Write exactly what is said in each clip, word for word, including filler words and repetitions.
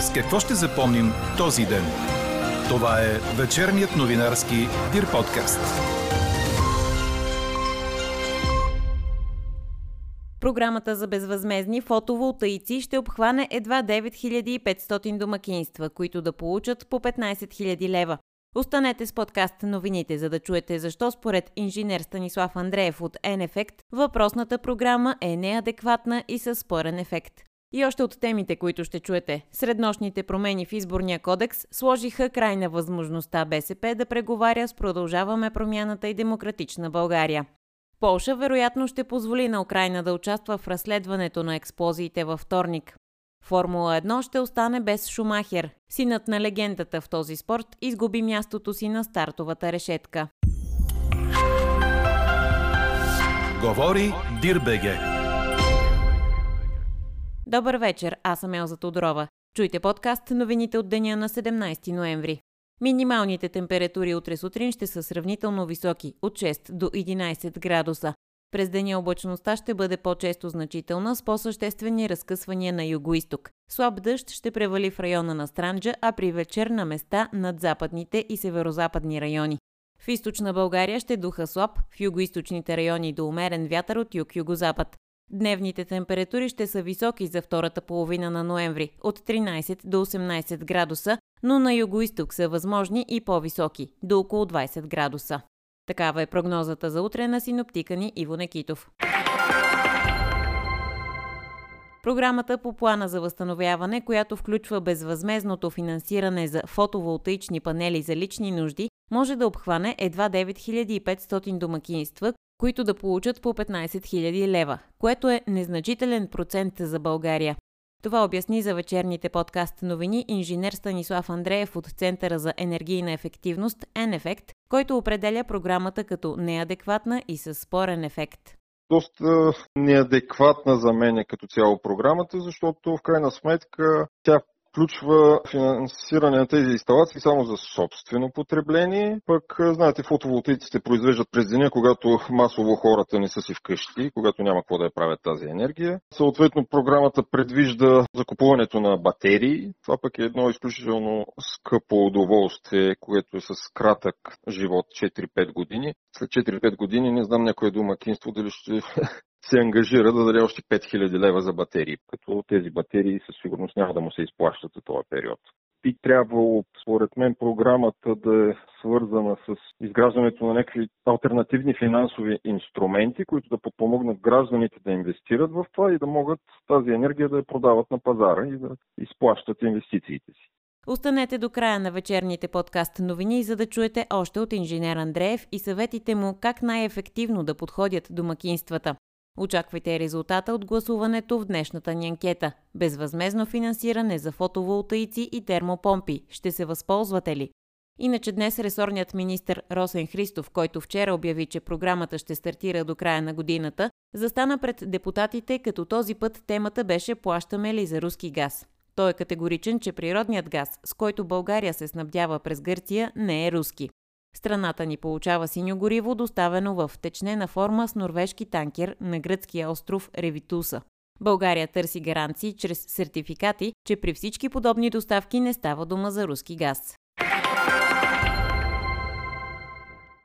С какво ще запомним този ден? Това е вечерният новинарски Дир подкаст. Програмата за безвъзмездни фотоволтаици ще обхване едва девет хиляди и петстотин домакинства, които да получат по петнайсет хиляди лева. Останете с подкаст новините, за да чуете защо според инженер Станислав Андреев от EnEffect въпросната програма е неадекватна и със спорен ефект. И още от темите, които ще чуете. Среднощните промени в изборния кодекс сложиха край на възможността БСП да преговаря с Продължаваме промяната и Демократична България. Полша вероятно ще позволи на Украйна да участва в разследването на експлозиите във вторник. Формула едно ще остане без Шумахер. Синът на легендата в този спорт изгуби мястото си на стартовата решетка. Говори Дирбеге. Добър вечер, аз съм Елза Тодорова. Чуйте подкаст новините от деня на седемнайсети ноември. Минималните температури утре сутрин ще са сравнително високи – от шест до единайсет градуса. През деня облачността ще бъде по-често значителна с по-съществени разкъсвания на югоизток. Слаб дъжд ще превали в района на Странджа, а при вечер на места над западните и северозападни райони. В източна България ще духа слаб, в югоизточните райони до умерен вятър от юг-югозапад. Дневните температури ще са високи за втората половина на ноември – от тринайсет до осемнайсет градуса, но на югоизток са възможни и по-високи – до около двайсет градуса. Такава е прогнозата за утре на синоптика ни Иво Некитов. Програмата по плана за възстановяване, която включва безвъзмездното финансиране за фотоволтаични панели за лични нужди, може да обхване едва девет хиляди и петстотин домакинства, които да получат по петнайсет хиляди лева, което е незначителен процент за България. Това обясни за вечерните подкаст новини инженер Станислав Андреев от Центъра за енергийна ефективност EnEffect, който определя програмата като неадекватна и със спорен ефект. Доста неадекватна за мен е като цяло програмата, защото в крайна сметка тя включва финансиране на тези инсталации само за собствено потребление. Пък, знаете, фотоволтаиците произвеждат през деня, когато масово хората не са си вкъщи, когато няма какво да я правят тази енергия. Съответно, програмата предвижда закупуването на батерии. Това пък е едно изключително скъпо удоволствие, което е с кратък живот четири-пет години. След четири-пет години не знам някое домакинство дали ще се ангажира да даде още пет хиляди лева за батерии, като тези батерии със сигурност няма да му се изплащат за този период. Би трябвало, според мен, програмата да е свързана с изграждането на някакви алтернативни финансови инструменти, които да подпомогнат гражданите да инвестират в това и да могат тази енергия да я продават на пазара и да изплащат инвестициите си. Останете до края на вечерните подкаст новини, за да чуете още от инженер Андреев и съветите му как най-ефективно да подходят домакинствата. Очаквайте резултата от гласуването в днешната ни анкета. Безвъзмездно финансиране за фотоволтаици и термопомпи. Ще се възползвате ли? Иначе днес ресорният министър Росен Христов, който вчера обяви, че програмата ще стартира до края на годината, застана пред депутатите, като този път темата беше плащаме ли за руски газ. Той е категоричен, че природният газ, с който България се снабдява през Гърция, не е руски. Страната ни получава синьо гориво, доставено в втечнена форма с норвежки танкер на гръцкия остров Ревитуса. България търси гаранции чрез сертификати, че при всички подобни доставки не става дума за руски газ.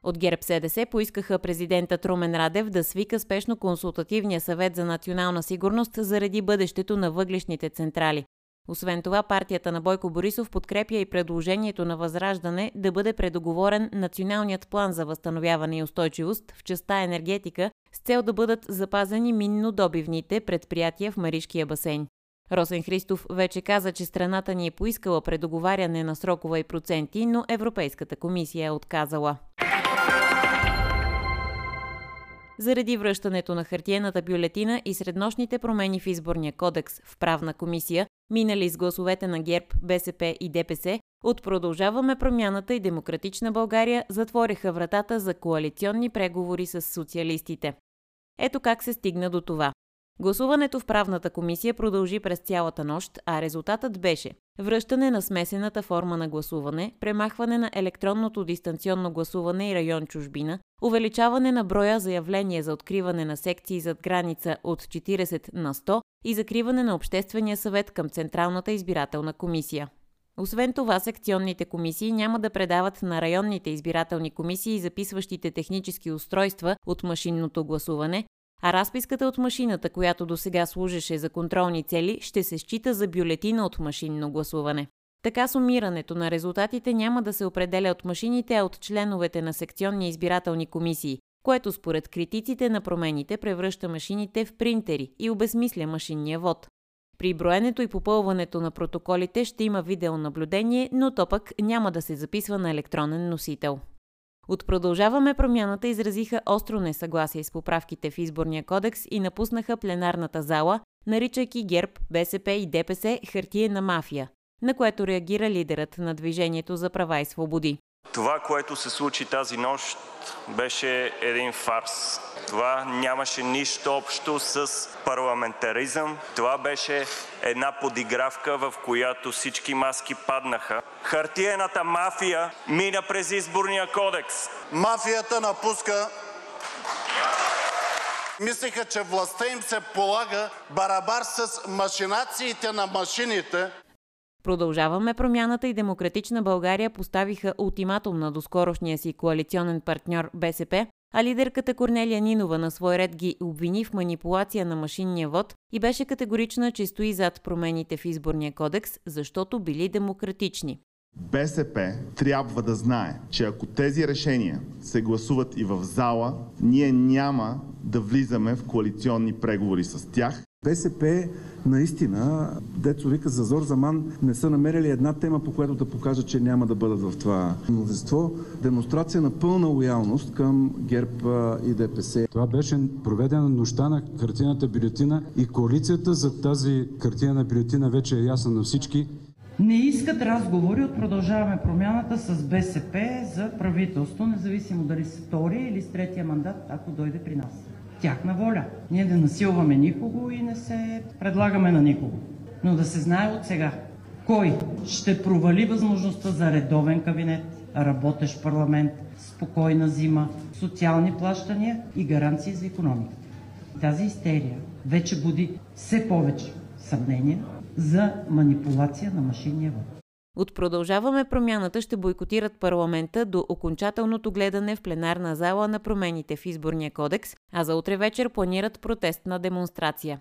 От ГЕРБ-СДС поискаха президента Трумен Радев да свика спешно консултативния съвет за национална сигурност заради бъдещето на въглищните централи. Освен това, партията на Бойко Борисов подкрепя и предложението на Възраждане да бъде предоговорен националният план за възстановяване и устойчивост в частта енергетика с цел да бъдат запазени миннодобивните предприятия в Маришкия басейн. Росен Христов вече каза, че страната ни е поискала предоговаряне на срокове и проценти, но Европейската комисия е отказала. Заради връщането на хартиената бюлетина и среднощните промени в изборния кодекс в правна комисия, минали с гласовете на ГЕРБ, БСП и ДПС, от Продължаваме промяната и Демократична България затвориха вратата за коалиционни преговори с социалистите. Ето как се стигна до това. Гласуването в правната комисия продължи през цялата нощ, а резултатът беше връщане на смесената форма на гласуване, премахване на електронното дистанционно гласуване и район чужбина, увеличаване на броя заявления за откриване на секции зад граница от четирийсет на сто и закриване на Обществения съвет към Централната избирателна комисия. Освен това, секционните комисии няма да предават на районните избирателни комисии записващите технически устройства от машинното гласуване, а разписката от машината, която досега служеше за контролни цели, ще се счита за бюлетина от машинно гласуване. Така сумирането на резултатите няма да се определя от машините, а от членовете на секционни избирателни комисии, което според критиците на промените превръща машините в принтери и обезмисля машинния вод. При броенето и попълването на протоколите ще има видеонаблюдение, но то пък няма да се записва на електронен носител. От Продължаваме промяната изразиха остро несъгласие с поправките в изборния кодекс и напуснаха пленарната зала, наричайки ГЕРБ, БСП и ДПС хартиена мафия, на което реагира лидерът на Движението за права и свободи. Това, което се случи тази нощ, беше един фарс. Това нямаше нищо общо с парламентаризъм. Това беше една подигравка, в която всички маски паднаха. Хартиената мафия мина през изборния кодекс. Мафията напуска. Мислеха, че властта им се полага барабар с машинациите на машините. Продължаваме промяната и Демократична България поставиха ултиматум на доскорошния си коалиционен партньор БСП, а лидерката Корнелия Нинова на свой ред ги обвини в манипулация на машинния вод и беше категорична, че стои зад промените в изборния кодекс, защото били демократични. БСП трябва да знае, че ако тези решения се гласуват и в зала, ние няма да влизаме в коалиционни преговори с тях. БСП наистина, дето вика за зор за ман, не са намерили една тема, по която да покажа, че няма да бъдат в това мнозинство. Демонстрация на пълна лоялност към ГЕРБ и ДПС. Това беше проведена нощта на хартиената бюлетина и коалицията за тази хартиена бюлетина вече е ясна на всички. Не искат разговори от Продължаваме промяната с БСП за правителство, независимо дали с втория или с третия мандат, ако дойде при нас. Тяхна воля. Ние не насилваме никого и не се предлагаме на никого. Но да се знае от сега, кой ще провали възможността за редовен кабинет, работещ парламент, спокойна зима, социални плащания и гаранции за икономиката. Тази истерия вече буди все повече съмнение за манипулация на машинния вод. От Продължаваме промяната ще бойкотират парламента до окончателното гледане в пленарна зала на промените в изборния кодекс, а за утре вечер планират протестна демонстрация.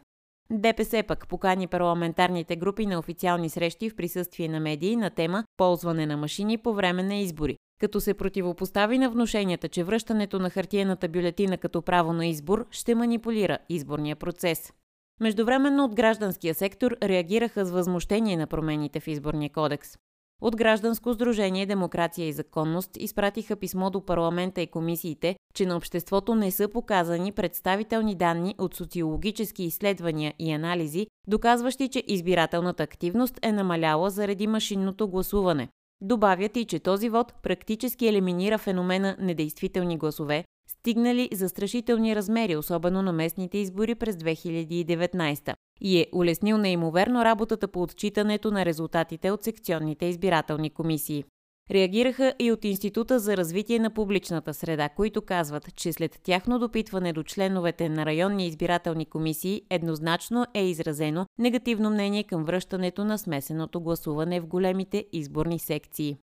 ДПС пък покани парламентарните групи на официални срещи в присъствие на медии на тема «Ползване на машини по време на избори», като се противопостави на внушенията, че връщането на хартиената бюлетина като право на избор ще манипулира изборния процес. Междувременно от гражданския сектор реагираха с възмущение на промените в изборния кодекс. От Гражданско сдружение «Демокрация и законност» изпратиха писмо до парламента и комисиите, че на обществото не са показани представителни данни от социологически изследвания и анализи, доказващи, че избирателната активност е намаляла заради машинното гласуване. Добавят и, че този вод практически елиминира феномена недействителни гласове, стигнали застрашителни размери, особено на местните избори през две хиляди и деветнадесета, и е улеснил неимоверно работата по отчитането на резултатите от секционните избирателни комисии. Реагираха и от Института за развитие на публичната среда, които казват, че след тяхно допитване до членовете на районни избирателни комисии еднозначно е изразено негативно мнение към връщането на смесеното гласуване в големите изборни секции.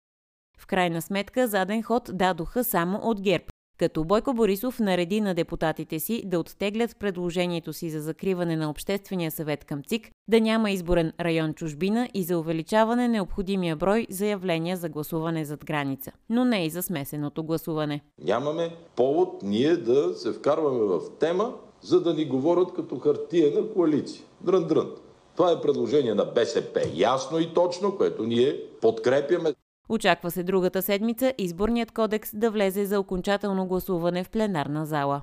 В крайна сметка заден ход дадоха само от ГЕРБ, като Бойко Борисов нареди на депутатите си да оттеглят предложението си за закриване на Обществения съвет към ЦИК, да няма изборен район чужбина и за увеличаване необходимия брой заявления за гласуване зад граница, но не и за смесеното гласуване. Нямаме повод ние да се вкарваме в тема, за да ни говорят като хартиена коалиция. Дрън-дрън. Това е предложение на БСП, ясно и точно, което ние подкрепяме. Очаква се другата седмица изборният кодекс да влезе за окончателно гласуване в пленарна зала.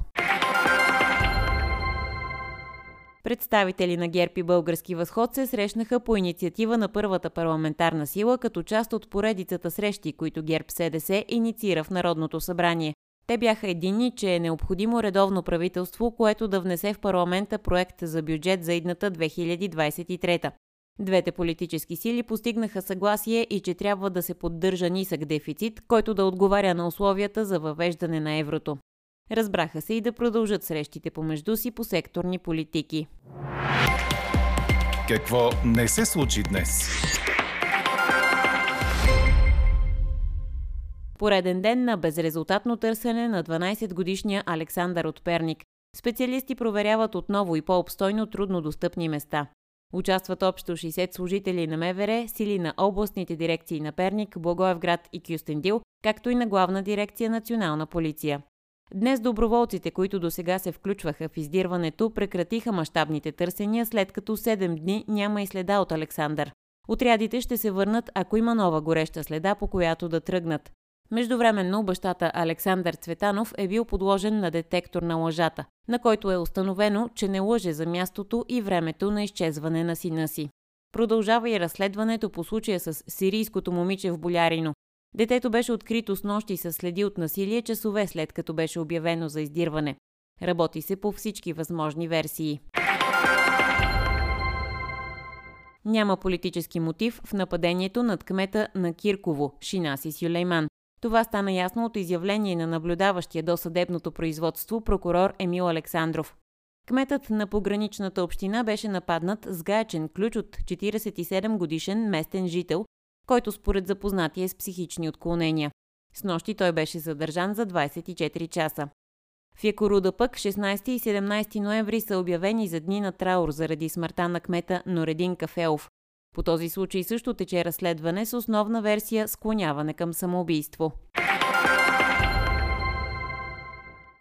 Представители на ГЕРБ и Български възход се срещнаха по инициатива на първата парламентарна сила като част от поредицата срещи, които ГЕРБ-СДС инициира в Народното събрание. Те бяха единни, че е необходимо редовно правителство, което да внесе в парламента проект за бюджет за идната две хиляди двадесет и трета. Двете политически сили постигнаха съгласие и че трябва да се поддържа нисък дефицит, който да отговаря на условията за въвеждане на еврото. Разбраха се и да продължат срещите помежду си по секторни политики. Какво не се случи днес? Пореден ден на безрезултатно търсене на дванадесетгодишния Александър от Перник. Специалисти проверяват отново и по-обстойно труднодостъпни места. Участват общо шейсет служители на МВР, сили на областните дирекции на Перник, Благоевград и Кюстендил, както и на Главна дирекция Национална полиция. Днес доброволците, които досега се включваха в издирването, прекратиха мащабните търсения, след като седем дни няма и следа от Александър. Отрядите ще се върнат, ако има нова гореща следа, по която да тръгнат. Междувременно бащата Александър Цветанов е бил подложен на детектор на лъжата, на който е установено, че не лъже за мястото и времето на изчезване на сина си. Продължава и разследването по случая с сирийското момиче в Болярино. Детето беше открито с нощи със следи от насилие часове след като беше обявено за издирване. Работи се по всички възможни версии. Няма политически мотив в нападението над кмета на Кирково, Шинаси Сюлейман. Това стана ясно от изявление на наблюдаващия досъдебното производство прокурор Емил Александров. Кметът на пограничната община беше нападнат с гаечен ключ от четиридесет и седем годишен местен жител, който според запознати е с психични отклонения. Снощи той беше задържан за двадесет и четири часа. В Якоруда пък шестнадесети и седемнадесети ноември са обявени за дни на траур заради смъртта на кмета Норедин Кафелов. По този случай също тече разследване с основна версия склоняване към самоубийство.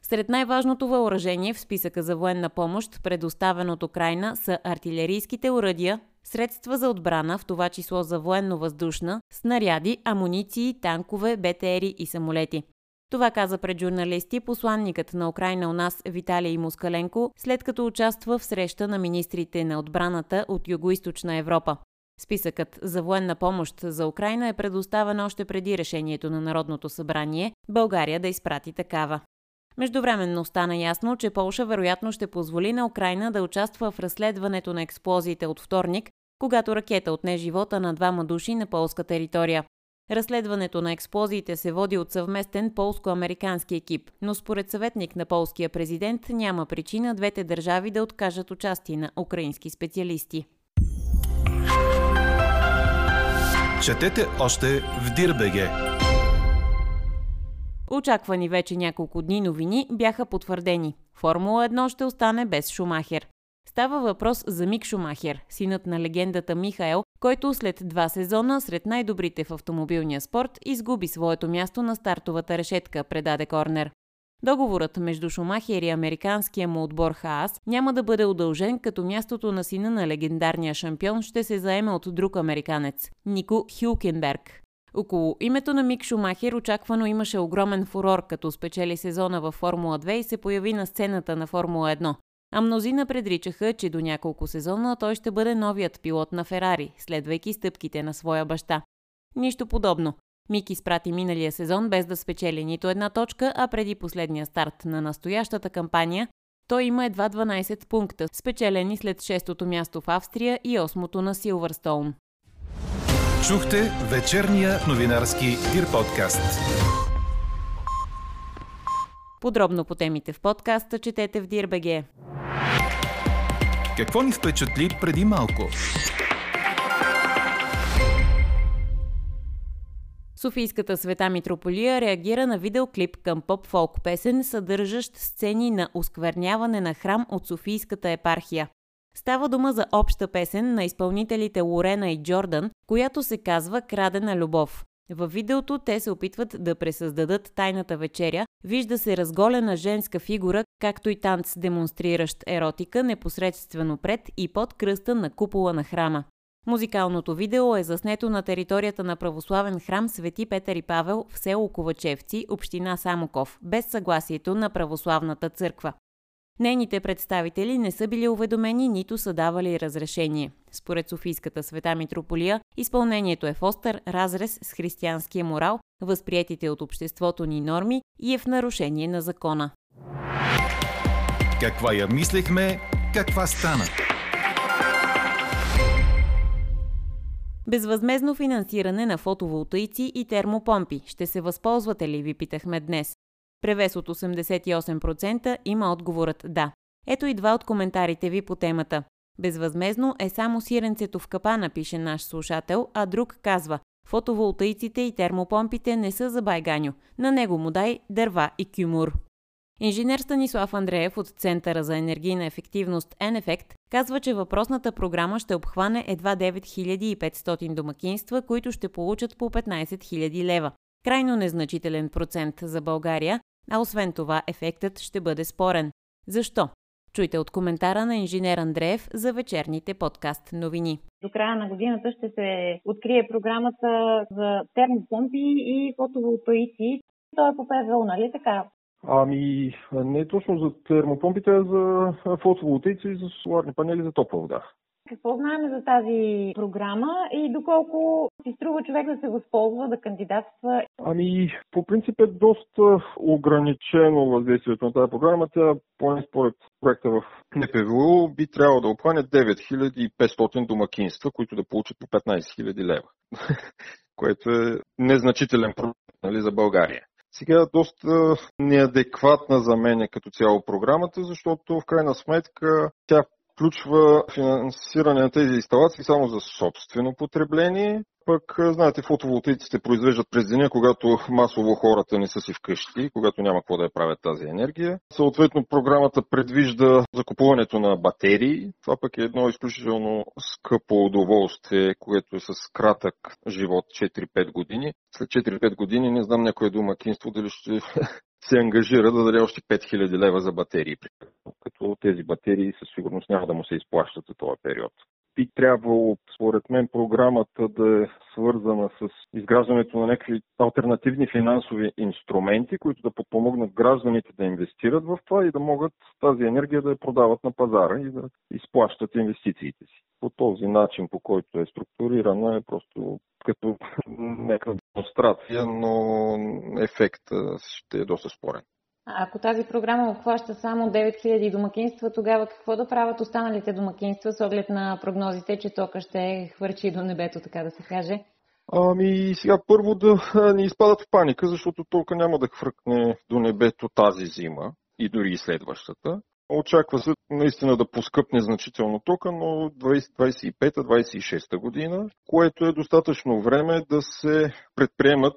Сред най-важното въоръжение в списъка за военна помощ, предоставен от Украйна, са артилерийските оръдия, средства за отбрана, в това число за военно-въздушна, снаряди, амуниции, танкове, БТРи и самолети. Това каза пред журналисти посланникът на Украйна у нас Виталий Мускаленко, след като участва в среща на министрите на отбраната от Югоизточна Европа. Списъкът за военна помощ за Украйна е предоставен още преди решението на Народното събрание България да изпрати такава. Междувременно стана ясно, че Полша вероятно ще позволи на Украйна да участва в разследването на експлозиите от вторник, когато ракета отне живота на двама души на полска територия. Разследването на експлозиите се води от съвместен полско-американски екип, но според съветник на полския президент няма причина двете държави да откажат участие на украински специалисти. Четете още в Дирбеге. Очаквани вече няколко дни новини бяха потвърдени. Формула едно ще остане без Шумахер. Става въпрос за Мик Шумахер, синът на легендата Михаел, който след два сезона сред най-добрите в автомобилния спорт изгуби своето място на стартовата решетка, предаде Корнер. Договорът между Шумахер и американския му отбор ХААС няма да бъде удължен, като мястото на сина на легендарния шампион ще се заеме от друг американец – Нико Хюлкенберг. Около името на Мик Шумахер очаквано имаше огромен фурор, като спечели сезона във Формула две и се появи на сцената на Формула едно. А мнозина предричаха, че до няколко сезона той ще бъде новият пилот на Ферари, следвайки стъпките на своя баща. Нищо подобно. Мик изпрати миналия сезон без да спечели нито една точка, а преди последния старт на настоящата кампания той има едва дванадесет пункта, спечелени след шестото място в Австрия и осмото на Силвърстоун. Чухте вечерния новинарски Дир подкаст. Подробно по темите в подкаста четете в Дир.бг. Какво ни впечатли преди малко? Софийската света митрополия реагира на видеоклип към поп-фолк песен, съдържащ сцени на оскверняване на храм от Софийската епархия. Става дума за обща песен на изпълнителите Лорена и Джордан, която се казва «Крадена любов». Във видеото те се опитват да пресъздадат тайната вечеря, вижда се разголена женска фигура, както и танц, демонстриращ еротика непосредствено пред и под кръста на купола на храма. Музикалното видео е заснето на територията на православен храм Свети Петър и Павел в село Ковачевци, община Самоков, без съгласието на православната църква. Нейните представители не са били уведомени, нито са давали разрешение. Според Софийската света митрополия, изпълнението е в остър разрез с християнския морал, възприетите от обществото ни норми и е в нарушение на закона. Каква я мислехме, каква стана? Безвъзмездно финансиране на фотоволтаици и термопомпи. Ще се възползвате ли, ви питахме днес. Превес от осемдесет и осем процента има отговорът да. Ето и два от коментарите ви по темата. Безвъзмезно е само сиренцето в капана, пише наш слушател, а друг казва: фотоволтаиците и термопомпите не са за байганю. На него му дай дърва и кюмур. Инженер Станислав Андреев от Центъра за енергийна ефективност EnEffect казва, че въпросната програма ще обхване едва девет хиляди и петстотин домакинства, които ще получат по петнадесет хиляди лева. Крайно незначителен процент за България, а освен това ефектът ще бъде спорен. Защо? Чуйте от коментара на инженер Андреев за вечерните подкаст новини. До края на годината ще се открие програмата за термопомпи и фотоволтаици. Той е по ПВО, нали така? Ами не точно за термопомпите, а за фотоволтаици и за соларни панели за топла вода. Какво знаем за тази програма и доколко си струва човек да се възползва, да кандидатства? Ами, по принцип е доста ограничено въздействието на тази програма. Тя, поне според проекта в НПВУ, би трябвало да обхване девет хиляди и петстотин домакинства, които да получат по петнадесет хиляди лева, което е незначителен проблем, нали, за България. Сега доста неадекватна за мен е като цяло програмата, защото в крайна сметка тя включва финансиране на тези инсталации само за собствено потребление. Пък, знаете, фотоволтаиците произвеждат през деня, когато масово хората не са си вкъщи, когато няма какво да я правят тази енергия. Съответно, програмата предвижда закупуването на батерии. Това пък е едно изключително скъпо удоволствие, което е с кратък живот четири-пет години. След четири-пет години не знам някое домакинство дали ще се ангажира да даде още пет хиляди лева за батерии, като тези батерии със сигурност няма да му се изплащат за този период. Би трябвало, според мен, програмата да е свързана с изграждането на някакви алтернативни финансови инструменти, които да подпомогнат гражданите да инвестират в това и да могат тази енергия да я продават на пазара и да изплащат инвестициите си. По този начин, по който е структурирана, е просто като някаква демонстрация, но ефектът ще е доста спорен. А ако тази програма обхваща само девет хиляди домакинства, тогава какво да правят останалите домакинства с оглед на прогнозите, че тока ще хвърчи до небето, така да се каже? Ами сега първо да не изпадат в паника, защото тока няма да хвъркне до небето тази зима и дори и следващата. Очаква се наистина да поскъпне значително тока, но двайсет и пета двайсет и шеста година, което е достатъчно време да се предприемат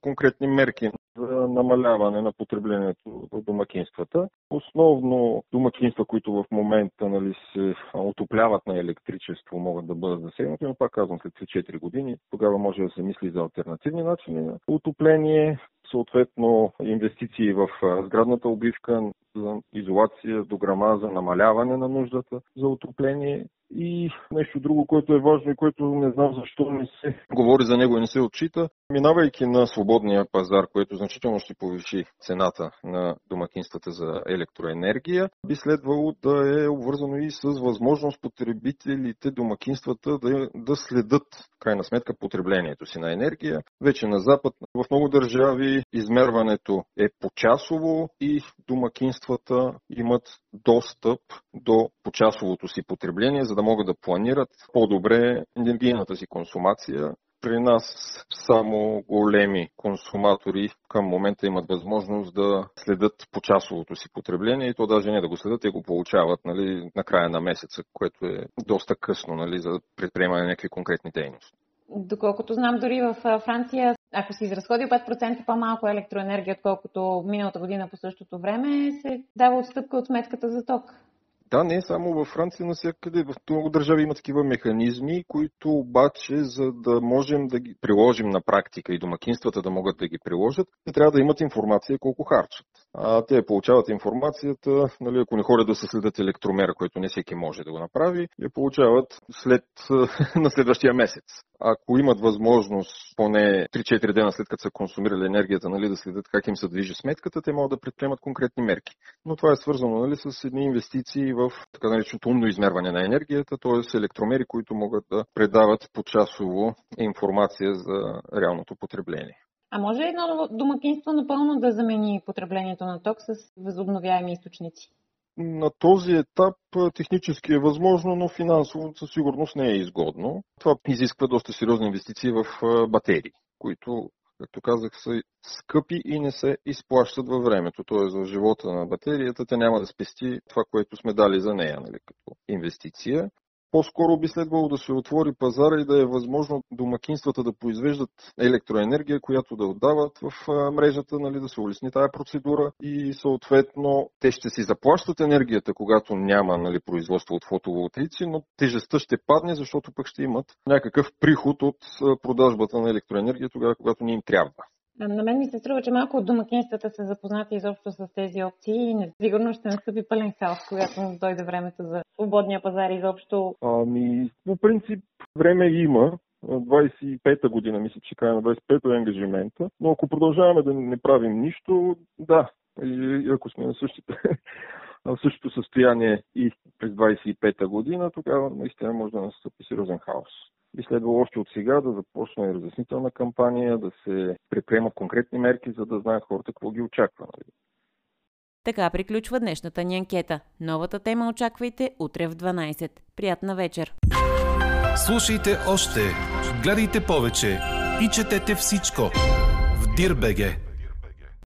конкретни мерки за намаляване на потреблението в домакинствата. Основно домакинства, които в момента, нали, се отопляват на електричество, могат да бъдат засегнати, но пак казвам, след три-четири години тогава може да се мисли за алтернативни начини на отопление, съответно инвестиции в сградната обивка, за изолация, дограма, за намаляване на нуждата за отопление. И нещо друго, което е важно и което не знам защо не се говори за него и не се отчита. Минавайки на свободния пазар, което значително ще повиши цената на домакинствата за електроенергия, би следвало да е обвързано и с възможност потребителите, домакинствата да, да следят, в крайна сметка, потреблението си на енергия. Вече на Запад, в много държави, измерването е почасово и домакинствата имат достъп до почасовото си потребление, за да могат да планират по-добре енергийната си консумация. При нас само големи консуматори към момента имат възможност да следят почасовото си потребление и то даже не да го следят, те го получават, нали, на края на месеца, което е доста късно, нали, за предприемане на някакви конкретни дейности. Доколкото знам, дори в Франция, ако си изразходил пет процента по-малко електроенергия, отколкото миналата година по същото време, се дава отстъпка от сметката за ток. Да, не само във Франция, навсякъде. В много държави има такива механизми, които обаче, за да можем да ги приложим на практика и домакинствата да могат да ги приложат, те трябва да имат информация колко харчат. А те получават информацията, нали, ако не ходят да се следят електромера, който не всеки може да го направи, я получават след на следващия месец. Ако имат възможност поне три-четири дена след като са консумирали енергията, нали, да следят как им се движи сметката, те могат да предприемат конкретни мерки. Но това е свързано, нали, с едни инвестиции в така нареченото умно измерване на енергията, т.е. електромери, които могат да предават почасово информация за реалното потребление. А може ли едно домакинство напълно да замени потреблението на ток с възобновяеми източници? На този етап технически е възможно, но финансово със сигурност не е изгодно. Това изисква доста сериозни инвестиции в батерии, които както казах, са скъпи и не се изплащат във времето, т.е. в живота на батерията тя няма да спести това, което сме дали за нея, нали, като инвестиция. По-скоро би следвало да се отвори пазара и да е възможно домакинствата да произвеждат електроенергия, която да отдават в мрежата, нали, да се улесни тая процедура и съответно те ще си заплащат енергията, когато няма, нали, производство от фотоволтаици, но тежестта ще падне, защото пък ще имат някакъв приход от продажбата на електроенергия тогава, когато не им трябва. На мен ми се струва, че малко от домакинствата са запознати изобщо с тези опции и сигурно ще настъпи пълен хаос, когато дойде времето за свободния пазар изобщо. Ами, по принцип, време има. двайсет и пета година, мисля, че края на двайсет и пета е ангажимента, но ако продължаваме да не правим нищо, да, и ако сме на същите... в същото състояние и през двайсет и пета година, тогава наистина може да настъпи сериозен хаос. Би следвало още от сега да започне разяснителна кампания, да се предприемат конкретни мерки, за да знаят хората какво ги очаква. Така приключва днешната ни анкета. Новата тема очаквайте утре в дванайсет. Приятна вечер! Слушайте още, гледайте повече и четете всичко в дир точка бг.